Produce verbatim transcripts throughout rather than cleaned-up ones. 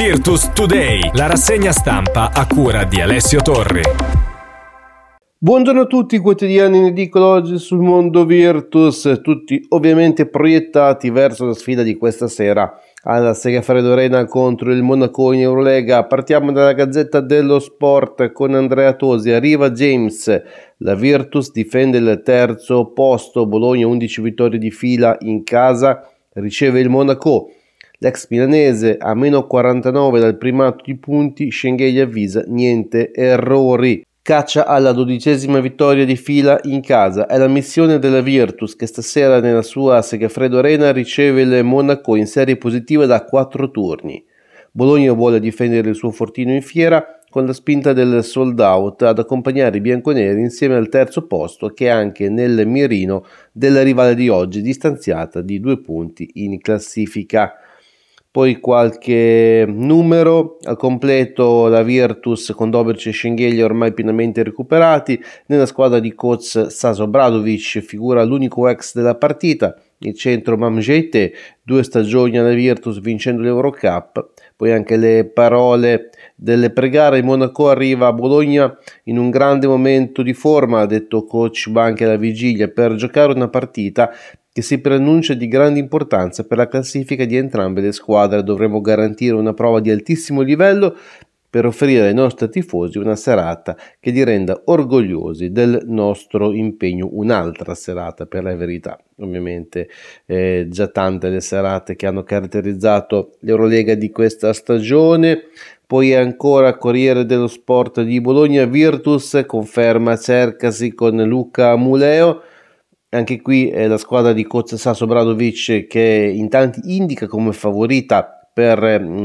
Virtus Today, la rassegna stampa a cura di Alessio Torri. Buongiorno a tutti, quotidiani in edicola oggi sul mondo Virtus, tutti ovviamente proiettati verso la sfida di questa sera alla Segafredo Arena contro il Monaco in Eurolega. Partiamo dalla Gazzetta dello Sport con Andrea Tosi. Arriva James, la Virtus difende il terzo posto, Bologna undici vittorie di fila in casa, riceve il Monaco. L'ex milanese a meno quarantanove dal primato di punti, Shengelia avvisa niente errori. Caccia alla dodicesima vittoria di fila in casa. È la missione della Virtus che stasera nella sua Segafredo Arena riceve il Monaco in serie positiva da quattro turni. Bologna vuole difendere il suo fortino in fiera con la spinta del sold out ad accompagnare i bianconeri insieme al terzo posto che è anche nel mirino della rivale di oggi distanziata di due punti in classifica. Poi qualche numero, al completo la Virtus con Dobersc e Shengelia ormai pienamente recuperati, nella squadra di coach Saša Obradović figura l'unico ex della partita, il centro Mamgete, due stagioni alla Virtus vincendo l'Eurocup, poi anche le parole delle pregare, il Monaco arriva a Bologna in un grande momento di forma, ha detto coach Banchi alla vigilia, per giocare una partita che si preannuncia di grande importanza per la classifica di entrambe le squadre. Dovremo garantire una prova di altissimo livello per offrire ai nostri tifosi una serata che li renda orgogliosi del nostro impegno, un'altra serata per la verità. Ovviamente eh, già tante le serate che hanno caratterizzato l'Eurolega di questa stagione. Poi ancora Corriere dello Sport di Bologna, Virtus conferma cercasi con Luca Muleo. Anche qui è la squadra di coach Saša Obradović che in tanti indica come favorita per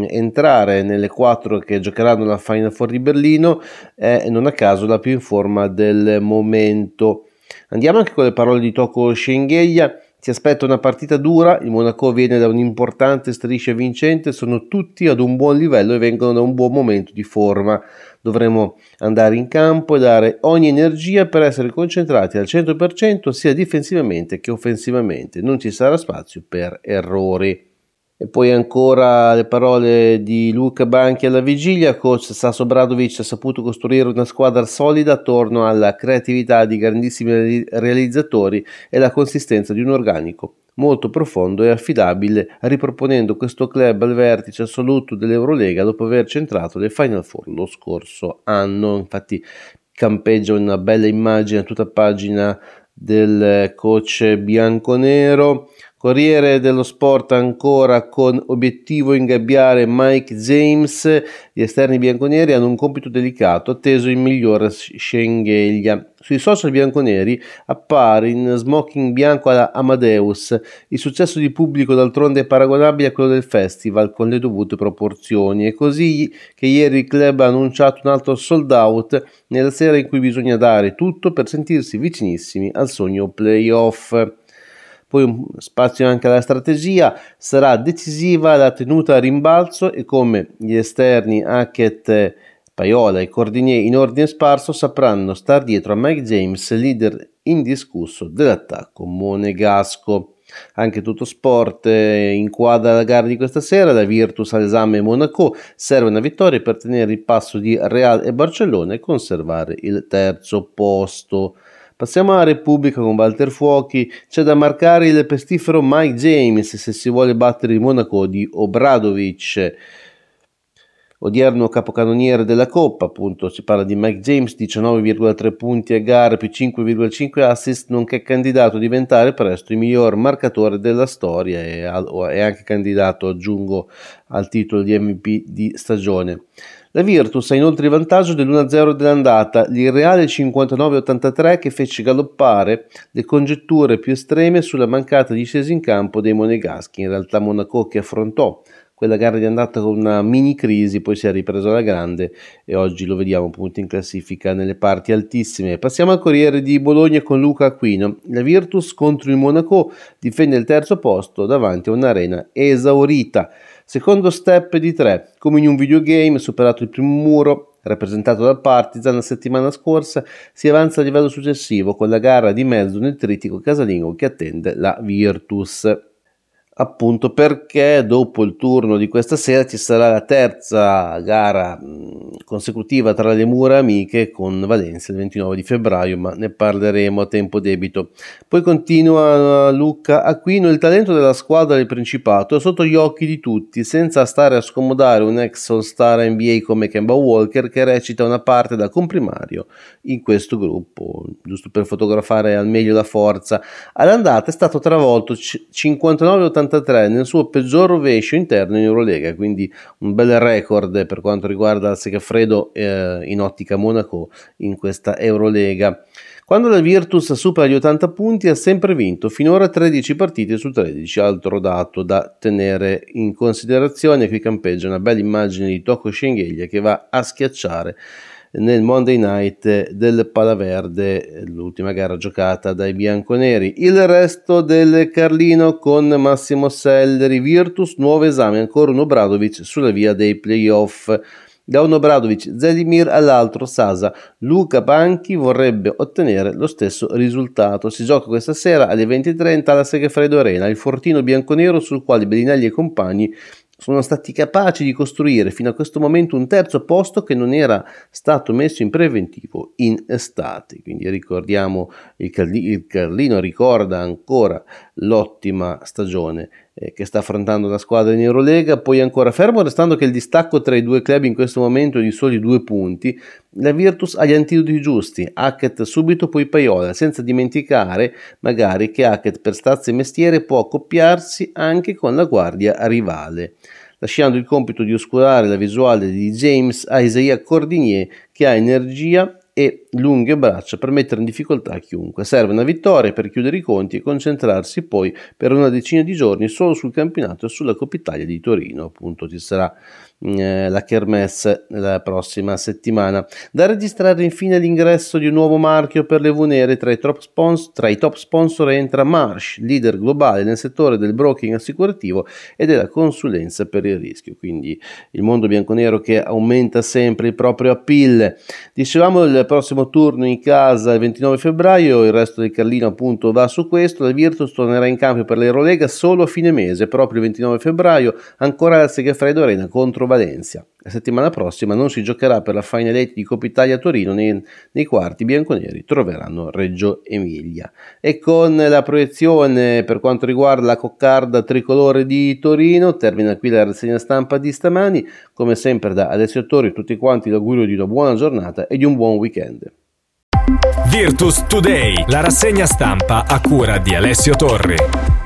entrare nelle quattro che giocheranno la Final Four di Berlino, è non a caso la più in forma del momento. Andiamo anche con le parole di Toko Shengelia. Si aspetta una partita dura, il Monaco viene da un'importante striscia vincente, sono tutti ad un buon livello e vengono da un buon momento di forma. Dovremo andare in campo e dare ogni energia per essere concentrati al cento per cento sia difensivamente che offensivamente, non ci sarà spazio per errori. E poi ancora le parole di Luca Banchi alla vigilia, coach Saša Obradović ha saputo costruire una squadra solida attorno alla creatività di grandissimi realizzatori e la consistenza di un organico molto profondo e affidabile, riproponendo questo club al vertice assoluto dell'Eurolega dopo aver centrato le Final Four lo scorso anno. Infatti campeggia una bella immagine a tutta pagina del coach bianconero. Corriere dello Sport ancora con obiettivo ingabbiare Mike James, gli esterni bianconeri hanno un compito delicato, atteso il miglior Shengelia. Sui social bianconeri appare in smoking bianco alla Amadeus, il successo di pubblico d'altronde è paragonabile a quello del festival con le dovute proporzioni, è così che ieri il club ha annunciato un altro sold out nella sera in cui bisogna dare tutto per sentirsi vicinissimi al sogno playoff. Poi spazio anche alla strategia, sarà decisiva la tenuta a rimbalzo e come gli esterni Hackett, Paiola e Cordinier in ordine sparso sapranno star dietro a Mike James, leader indiscusso dell'attacco monegasco. Anche Tutto Sport inquadra la gara di questa sera, la Virtus all'esame Monaco, serve una vittoria per tenere il passo di Real e Barcellona e conservare il terzo posto. Passiamo alla Repubblica con Walter Fuochi, c'è da marcare il pestifero Mike James se si vuole battere il Monaco di Obradović, odierno capocannoniere della Coppa, appunto si parla di Mike James, diciannove virgola tre punti a gara più cinque virgola cinque assist, nonché candidato a diventare presto il miglior marcatore della storia e è anche candidato, aggiungo, al titolo di M V P di stagione. La Virtus ha inoltre il vantaggio dell'uno a zero dell'andata, il Real cinquantanove a ottantatré che fece galoppare le congetture più estreme sulla mancata discesa in campo dei monegaschi, in realtà Monaco che affrontò quella gara di andata con una mini crisi, poi si è ripreso alla grande e oggi lo vediamo appunto in classifica nelle parti altissime. Passiamo al Corriere di Bologna con Luca Aquino, la Virtus contro il Monaco difende il terzo posto davanti a un'arena esaurita. Secondo step di tre, come in un videogame, superato il primo muro rappresentato dal Partizan la settimana scorsa, si avanza a livello successivo con la gara di mezzo nel trittico casalingo che attende la Virtus. appunto perché dopo il turno di questa sera ci sarà la terza gara consecutiva tra le mura amiche con Valencia il ventinove di febbraio, ma ne parleremo a tempo debito. Poi continua Luca Aquino: il talento della squadra del Principato è sotto gli occhi di tutti, senza stare a scomodare un ex all-star N B A come Kemba Walker, che recita una parte da comprimario in questo gruppo, giusto per fotografare al meglio la forza. All'andata è stato travolto cinquantanove a ottanta nel suo peggior rovescio interno in Eurolega, quindi un bel record per quanto riguarda il Segafredo eh, in ottica Monaco in questa Eurolega. Quando la Virtus supera gli ottanta punti ha sempre vinto, finora tredici partite su tredici, altro dato da tenere in considerazione. Qui campeggia una bella immagine di Toko Shengelia che va a schiacciare nel Monday Night del Palaverde, l'ultima gara giocata dai bianconeri. Il resto del Carlino con Massimo Selleri: Virtus, nuovo esame, ancora un Obradović sulla via dei playoff. Da un Obradović Zelimir all'altro Saša, Luca Banchi vorrebbe ottenere lo stesso risultato. Si gioca questa sera alle venti e trenta alla Segafredo Arena, il fortino bianconero sul quale Bellinelli e compagni sono stati capaci di costruire fino a questo momento un terzo posto che non era stato messo in preventivo in estate. Quindi ricordiamo, il Carlino, il Carlino ricorda ancora l'ottima stagione eh, che sta affrontando la squadra in Eurolega. Poi ancora, fermo restando che il distacco tra i due club in questo momento è di soli due punti, la Virtus ha gli antidoti giusti: Hackett subito, poi Paiola, senza dimenticare magari che Hackett per stazza e mestiere può accoppiarsi anche con la guardia rivale, lasciando il compito di oscurare la visuale di James a Isaiah Cordinier, che ha energia e lunghe braccia per mettere in difficoltà chiunque. Serve una vittoria per chiudere i conti e concentrarsi poi per una decina di giorni solo sul campionato e sulla Coppa Italia di Torino. Appunto, ci sarà eh, la Kermesse la prossima settimana. Da registrare infine l'ingresso di un nuovo marchio per le V-nere. Tra, tra i top sponsor entra Marsh, leader globale nel settore del broking assicurativo e della consulenza per il rischio. Quindi il mondo bianconero che aumenta sempre il proprio appeal. Dicevamo, il prossimo turno in casa il ventinove febbraio, il resto del Carlino appunto va su questo. La Virtus tornerà in campo per l'Eurolega solo a fine mese, proprio il ventinove febbraio, ancora alla Segafredo Arena contro Valencia. La settimana prossima non si giocherà per la Final otto di Coppa Italia a Torino, nei, nei quarti i bianconeri troveranno Reggio Emilia. E con la proiezione per quanto riguarda la coccarda tricolore di Torino termina qui la rassegna stampa di stamani. Come sempre da Alessio Torri tutti quanti l'augurio di una buona giornata e di un buon weekend. Virtus Today, la rassegna stampa a cura di Alessio Torri.